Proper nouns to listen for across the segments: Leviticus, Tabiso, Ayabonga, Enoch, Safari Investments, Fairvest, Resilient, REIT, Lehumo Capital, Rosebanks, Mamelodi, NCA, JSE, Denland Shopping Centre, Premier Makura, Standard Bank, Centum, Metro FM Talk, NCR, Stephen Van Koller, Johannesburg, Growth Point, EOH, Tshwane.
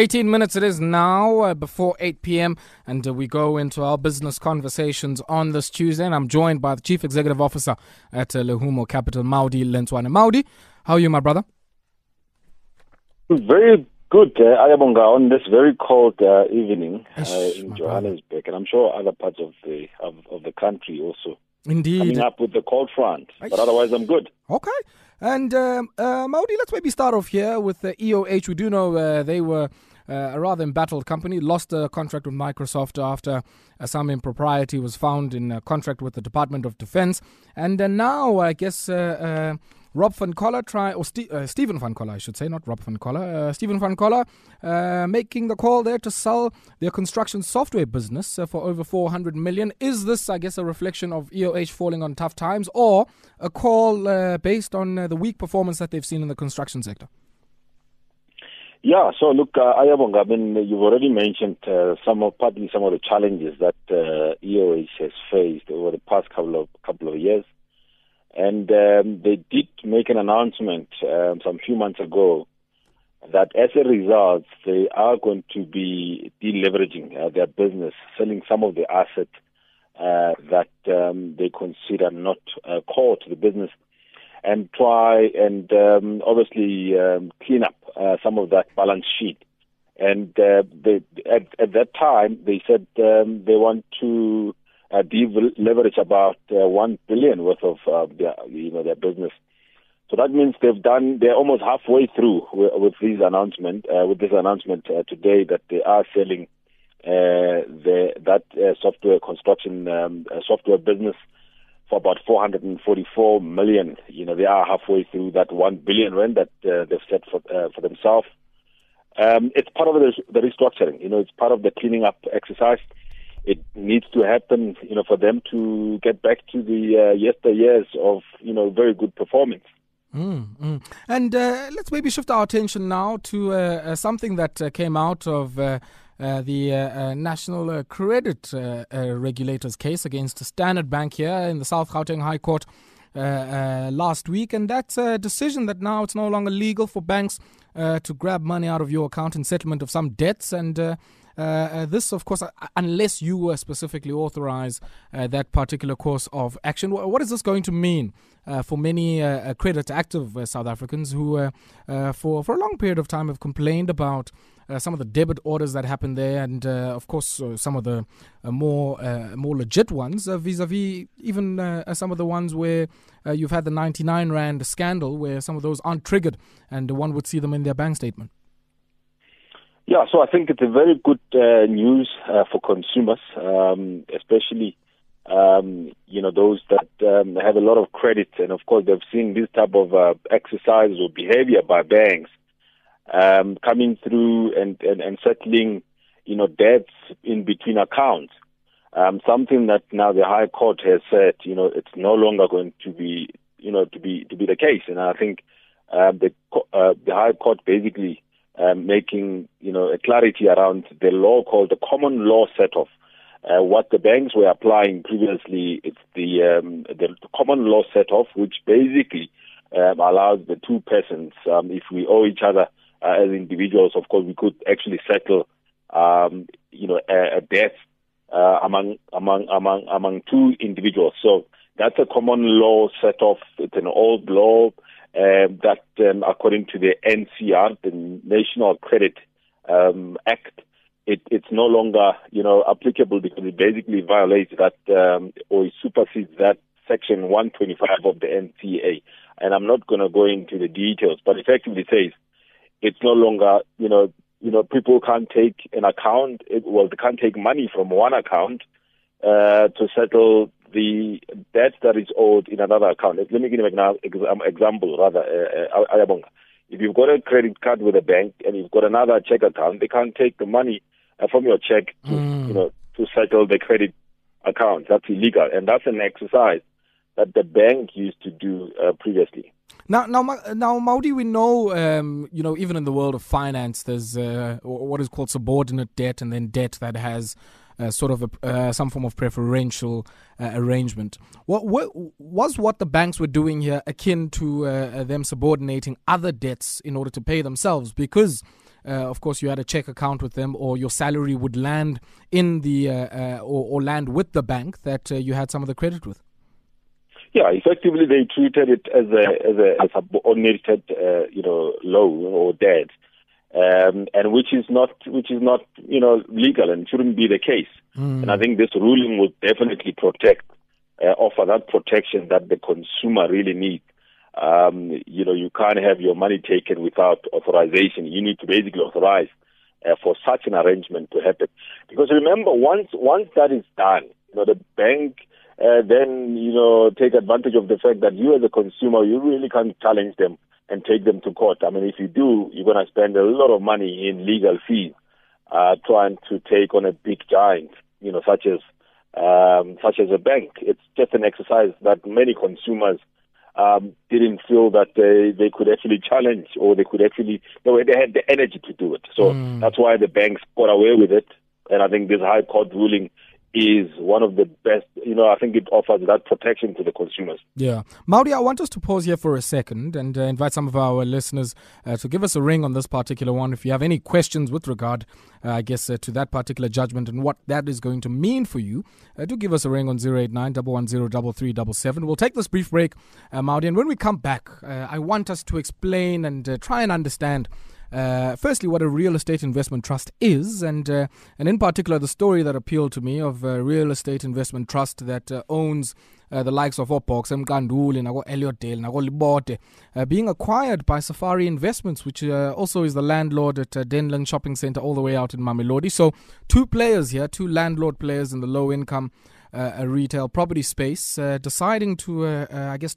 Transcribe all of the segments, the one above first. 18 minutes it is now before 8 p.m. and we go into our business conversations on this Tuesday, and I'm joined by the Chief Executive Officer at Lehumo Capital, Maudi Lentsoane. Maudi, how are you, my brother? Very good, Ayabonga, on this very cold evening in Johannesburg, and I'm sure other parts of the country also. Indeed. Coming up with the cold front, but otherwise I'm good. Okay. And Maudi, let's maybe start off here with the EOH. We do know they were a rather embattled company, lost a contract with Microsoft after some impropriety was found in a contract with the Department of Defense. And now, I guess, Stephen Van Koller, I should say, not Rob Van Koller. Stephen Van Koller making the call there to sell their construction software business for over 400 million. Is this, I guess, a reflection of EOH falling on tough times, or a call based on the weak performance that they've seen in the construction sector? Yeah, so look, Ayabonga, I mean, you've already mentioned some of the challenges that EOH has faced over the past couple of years. And they did make an announcement some few months ago that as a result, they are going to be deleveraging their business, selling some of the assets that they consider not core to the business, and try and obviously clean up some of that balance sheet. And at that time, they said they want to leverage about 1 billion worth of their business. So that means they're almost halfway through with this announcement today that they are selling that software construction software business for about 444 million. You know, they are halfway through that 1 billion rand that they've set for themselves. It's part of the restructuring. You know, it's part of the cleaning up exercise. It needs to happen, you know, for them to get back to the yesteryears of, you know, very good performance. And let's maybe shift our attention now to something that came out of the National Credit Regulators case against Standard Bank here in the South Gauteng High Court last week. And that's a decision that now it's no longer legal for banks to grab money out of your account in settlement of some debts. And this, of course, unless you were specifically authorized that particular course of action. What is this going to mean for many credit-active South Africans who, for a long period of time, have complained about some of the debit orders that happened there, and, of course, some of the more legit ones, vis-a-vis even some of the ones where you've had the 99 Rand scandal, where some of those aren't triggered, and one would see them in their bank statement? Yeah, so I think it's a very good news for consumers, especially, you know, those that have a lot of credit. And, of course, they've seen this type of exercise or behavior by banks coming through and settling, you know, debts in between accounts. Something that now the High Court has said, you know, it's no longer going to be, you know, to be the case. And I think the High Court basically making, you know, a clarity around the law called the common law set-off. What the banks were applying previously, it's the common law set-off, which basically allows the two persons, if we owe each other as individuals, of course, we could actually settle, you know, a debt among two individuals. So that's a common law set-off. It's an old law. That, according to the NCR, the National Credit Act, it's no longer, you know, applicable because it basically violates that or it supersedes that section 125 of the NCA. And I'm not going to go into the details, but effectively says it's no longer, you know, people can't take an account. They can't take money from one account to settle the debt that is owed in another account. Let me give you an example, rather, Ayabonga. If you've got a credit card with a bank and you've got another check account, they can't take the money from your check to settle the credit account. That's illegal, and that's an exercise that the bank used to do previously. Now, Maudi, we know, you know, even in the world of finance, there's what is called subordinate debt, and then debt that has sort of some form of preferential arrangement. What the banks were doing here akin to them subordinating other debts in order to pay themselves? Because Of course, you had a check account with them, or your salary would land in the or land with the bank that you had some of the credit with. Yeah, effectively they treated it as a subordinated, loan or debt, and which is not legal and shouldn't be the case. Mm. And I think this ruling would definitely offer that protection that the consumer really needs. You can't have your money taken without authorization. You need to basically authorize for such an arrangement to happen. Because remember, once that is done, the bank then take advantage of the fact that you as a consumer, you really can't challenge them and take them to court. I mean, if you do, you're going to spend a lot of money in legal fees trying to take on a big giant, such as a bank. It's just an exercise that many consumers didn't feel that they could actually challenge, or they had the energy to do it. So that's why the banks got away with it. And I think this High Court ruling is one of the best. I think it offers that protection to the consumers. Yeah. Maudi, I want us to pause here for a second and invite some of our listeners to give us a ring on this particular one. If you have any questions with regard, to that particular judgment and what that is going to mean for you, do give us a ring on 089-110-3377. We'll take this brief break, Maudi, and when we come back, I want us to explain and try and understand firstly, what a real estate investment trust is, and in particular, the story that appealed to me of a real estate investment trust that owns the likes of Opox, Mkanduli, Nago Eliotdale, Nago Libote, being acquired by Safari Investments, which also is the landlord at Denland Shopping Centre all the way out in Mamelodi. So two players here, two landlord players in the low-income retail property space, deciding to,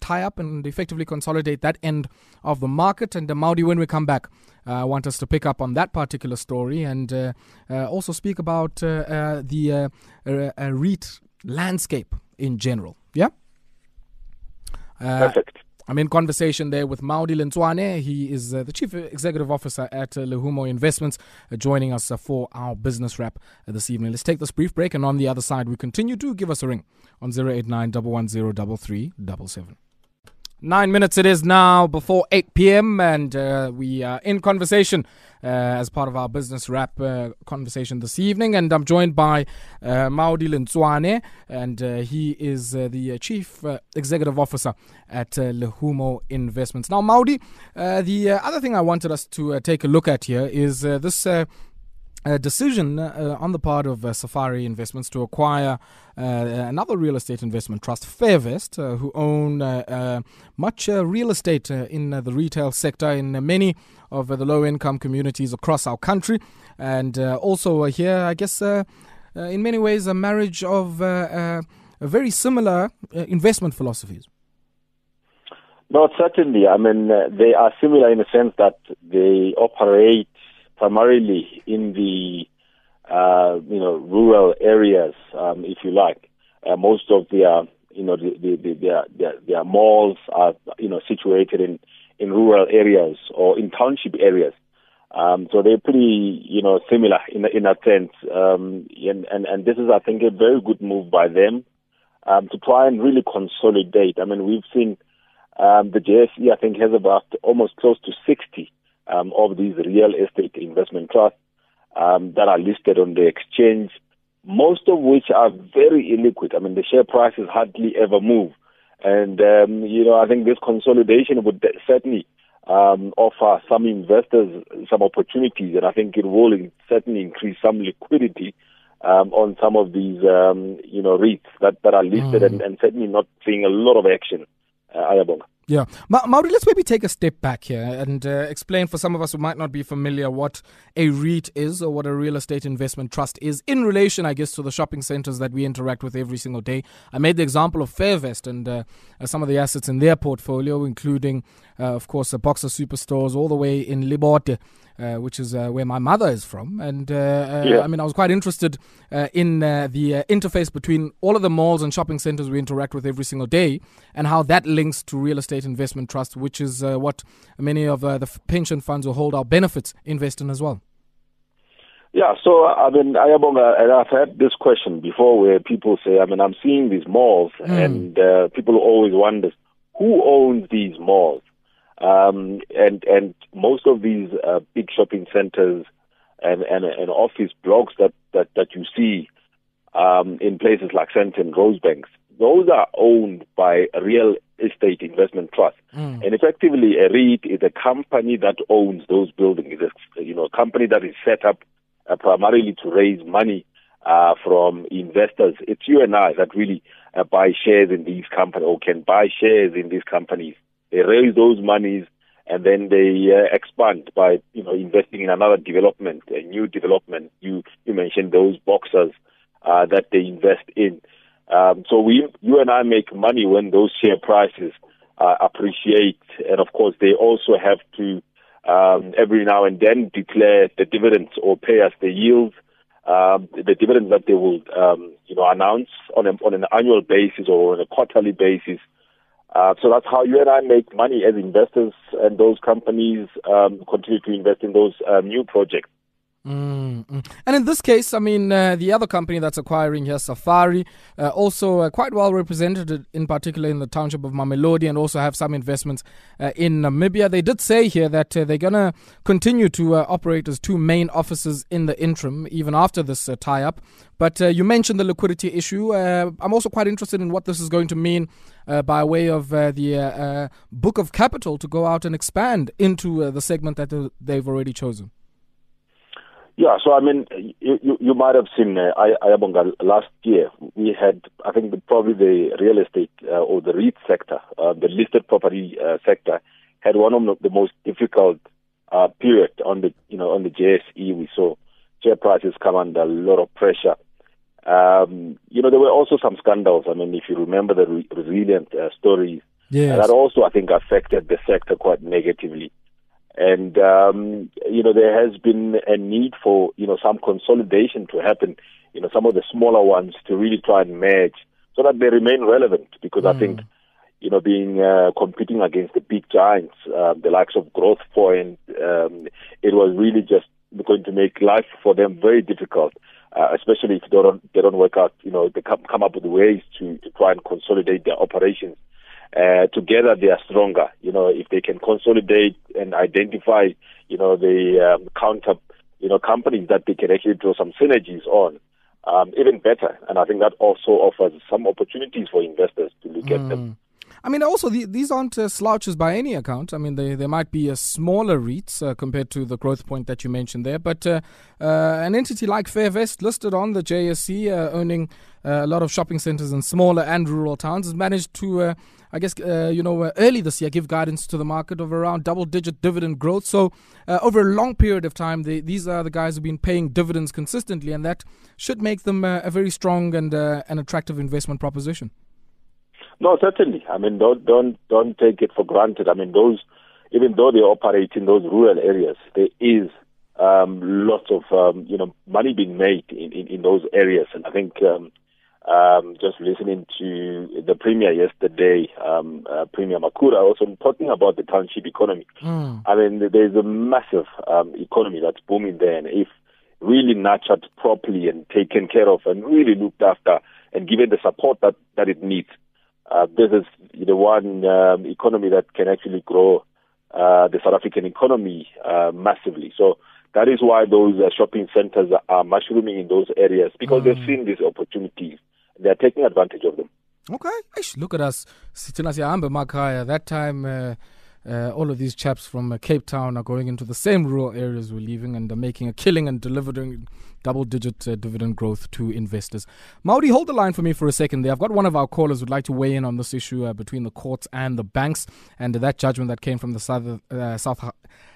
tie up and effectively consolidate that end of the market. And Maudi, when we come back, I want us to pick up on that particular story and also speak about the REIT landscape in general. Yeah? Perfect. I'm in conversation there with Maudi Lentsoane. He is the Chief Executive Officer at Lehumo Investments, joining us for our business wrap this evening. Let's take this brief break, and on the other side, we continue. Do give us a ring on 089-110-3377. 9 minutes it is now before 8 p.m. and we are in conversation as part of our business wrap conversation this evening, and I'm joined by Maudi Lentsoane, and he is the Chief Executive Officer at Lehumo Investments. Now, Maudi, the other thing I wanted us to take a look at here is this decision on the part of Safari Investments to acquire another real estate investment trust, Fairvest, who own much real estate in the retail sector in many of the low-income communities across our country. And also here, I guess, in many ways, a marriage of a very similar investment philosophies. No, certainly. I mean, they are similar in the sense that they operate primarily in the rural areas, if you like. Most of their their malls are situated in rural areas or in township areas. So they're pretty similar in that sense. And this is, I think, a very good move by them to try and really consolidate. I mean, we've seen the JSE, I think, has about almost close to 60. Of these real estate investment trusts that are listed on the exchange, most of which are very illiquid. I mean, the share prices hardly ever move. And, I think this consolidation would certainly offer some investors some opportunities, and I think it will certainly increase some liquidity on some of these, REITs that are listed and certainly not seeing a lot of action. Yeah. Maudi, let's maybe take a step back here and explain for some of us who might not be familiar what a REIT is or what a real estate investment trust is in relation, I guess, to the shopping centers that we interact with every single day. I made the example of Fairvest and some of the assets in their portfolio, including, of course, the Boxer Superstores all the way in Libote, which is where my mother is from. And I mean, I was quite interested in the interface between all of the malls and shopping centers we interact with every single day and how that links to real estate investment trust, which is what many of the pension funds who hold our benefits invest in as well. Yeah, so I mean, Ayabonga, and I've had this question before where people say, I mean, I'm seeing these malls and people always wonder, who owns these malls? And most of these big shopping centers and office blocks that you see in places like Centum, Rosebanks, those are owned by real estate investment trusts. Mm. And effectively, a REIT is a company that owns those buildings. It's a company that is set up primarily to raise money from investors. It's you and I that really buy shares in these companies or can buy shares in these companies. They raise those monies and then they expand by investing in another development, a new development. You mentioned those boxes that they invest in. So you and I make money when those share prices appreciate, and of course they also have to every now and then declare the dividends or pay us the yield, the dividends that they will announce on an annual basis or on a quarterly basis. So that's how you and I make money as investors, and those companies continue to invest in those new projects. Mm-hmm. And in this case, the other company that's acquiring here, Safari, also quite well represented, in particular in the township of Mamelodi, and also have some investments in Namibia. They did say here that they're going to continue to operate as two main offices in the interim, even after this tie-up. But you mentioned the liquidity issue. I'm also quite interested in what this is going to mean by way of the book of capital to go out and expand into the segment that they've already chosen. Yeah, so you might have seen Ayabonga, last year we had, I think, probably the real estate or the REIT sector, the listed property sector, had one of the most difficult period on the JSE. We saw share prices come under a lot of pressure. There were also some scandals. If you remember the Resilient stories, yes, that also I think affected the sector quite negatively. And, there has been a need for, some consolidation to happen, some of the smaller ones to really try and merge so that they remain relevant. Because I think, being competing against the big giants, the likes of Growth Point, it was really just going to make life for them very difficult, especially if they don't work out, they come up with ways to try and consolidate their operations. Together they are stronger. If they can consolidate and identify, the counter, companies that they can actually draw some synergies on, even better. And I think that also offers some opportunities for investors to look at them. Also these aren't slouches by any account. They might be a smaller REITs compared to the Growth Point that you mentioned there. But an entity like Fairvest, listed on the JSE, owning a lot of shopping centres in smaller and rural towns, has managed to, early this year, give guidance to the market of around double-digit dividend growth. So over a long period of time, these are the guys who've been paying dividends consistently, and that should make them a very strong and an attractive investment proposition. No, certainly. Don't take it for granted. Those, even though they operate in those rural areas, there is lots of money being made in those areas. And I think just listening to the Premier yesterday, Premier Makura, also talking about the township economy. There's a massive economy that's booming there, and if really nurtured properly and taken care of and really looked after and given the support that it needs. This is the one economy that can actually grow the South African economy massively. So that is why those shopping centers are mushrooming in those areas, because they've seen these opportunities. They're taking advantage of them. Okay. Look at us. That time, all of these chaps from Cape Town are going into the same rural areas we're leaving and are making a killing and delivering double-digit dividend growth to investors. Maudi, hold the line for me for a second there. I've got one of our callers who'd like to weigh in on this issue between the courts and the banks, and that judgment that came from the South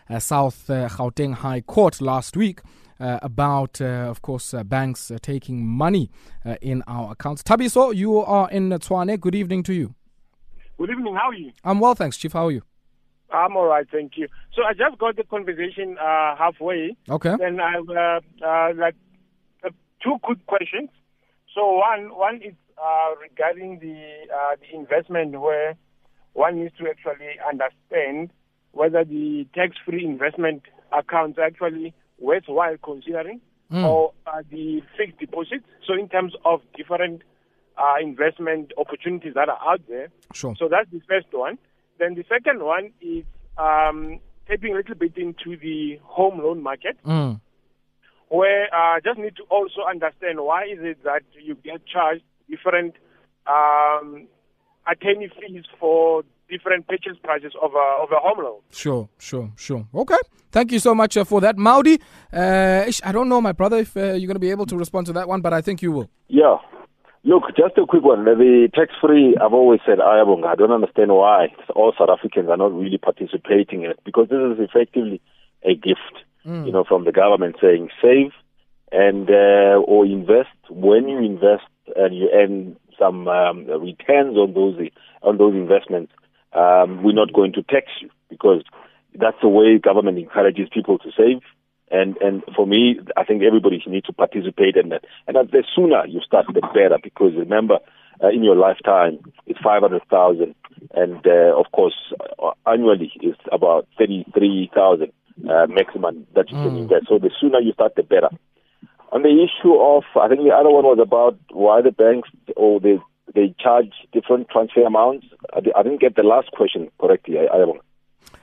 Gauteng High Court last week about, of course, banks taking money in our accounts. Tabiso, you are in Tshwane. Good evening to you. Good evening. How are you? I'm well, thanks, Chief. How are you? I'm all right, thank you. So I just got the conversation halfway. Okay. And I have two quick questions. So one is regarding the investment, where one needs to actually understand whether the tax-free investment accounts are actually worthwhile considering, or the fixed deposits. So in terms of different investment opportunities that are out there. Sure. So that's the first one. Then the second one is tapping a little bit into the home loan market, where I just need to also understand why is it that you get charged different attorney fees for different purchase prices of a home loan. Sure. Okay. Thank you so much for that, Maudi. I don't know, my brother, if you're going to be able to respond to that one, but I think you will. Yeah. Look, just a quick one. The tax-free, I've always said, I don't understand why all South Africans are not really participating in it, because this is effectively a gift, from the government saying save and or invest. When you invest and you earn some returns on those investments, we're not going to tax you, because that's the way government encourages people to save. And for me, I think everybody needs to participate in that. And the sooner you start, the better. Because remember, in your lifetime, it's 500,000, and of course, annually it's about 33,000 maximum that you can invest. So the sooner you start, the better. On the issue of, I think the other one was about why the banks they charge different transfer amounts. I didn't get the last question correctly.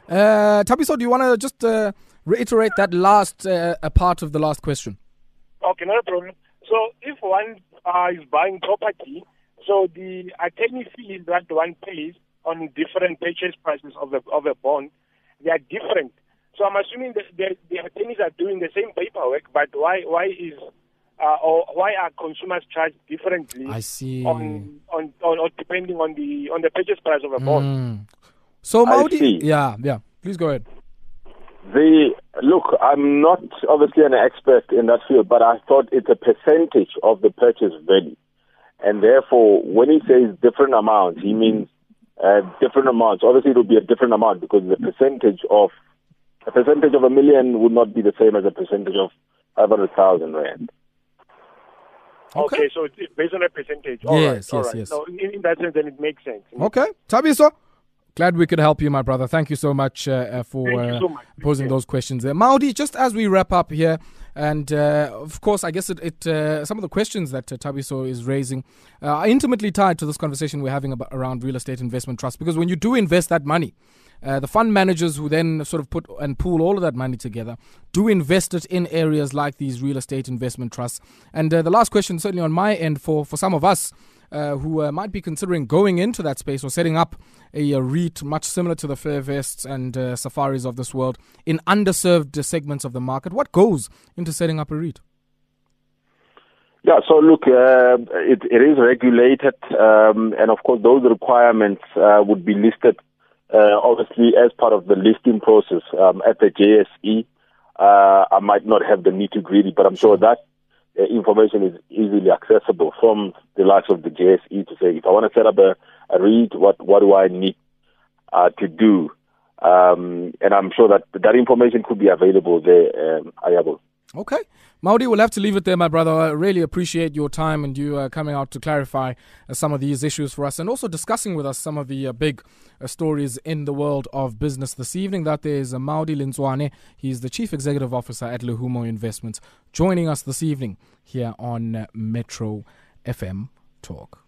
Tabiso, do you want to just reiterate that last a part of the last question? Okay, not a problem. So if one is buying property, so the attorney fees that one pays on different purchase prices of a bond, they are different. So I'm assuming that the attorneys are doing the same paperwork, but why are consumers charged differently? I see. On depending on the purchase price of a bond. So Maudi, yeah. Please go ahead. I'm not obviously an expert in that field, but I thought it's a percentage of the purchase value. And therefore, when he says different amounts, he means different amounts. Obviously, it will be a different amount, because the percentage of a million would not be the same as a percentage of 500,000 rand. Okay, so it's based on a percentage. Yes. So in that sense, then it makes sense. Okay, Tabiso. Glad we could help you, my brother. Thank you so much for posing those questions there. Maudi, just as we wrap up here, and of course, I guess some of the questions that Tabiso is raising are intimately tied to this conversation we're having around real estate investment trusts. Because when you do invest that money, the fund managers who then sort of put and pool all of that money together do invest it in areas like these real estate investment trusts. And the last question, certainly on my end, for some of us, who might be considering going into that space or setting up a REIT much similar to the Fairvests and Safaris of this world in underserved segments of the market. What goes into setting up a REIT? Yeah, so look, it is regulated, and of course those requirements would be listed, obviously, as part of the listing process at the JSE. I might not have the nitty-gritty, but I'm sure that information is easily accessible from the likes of the JSE to say, if I want to set up a REIT, what do I need to do? And I'm sure that information could be available there, Ayabo. Okay. Maudi, we'll have to leave it there, my brother. I really appreciate your time and you coming out to clarify some of these issues for us, and also discussing with us some of the big stories in the world of business this evening. That there is Maudi Lentsoane. He's the Chief Executive Officer at Lehumo Investments, joining us this evening here on Metro FM Talk.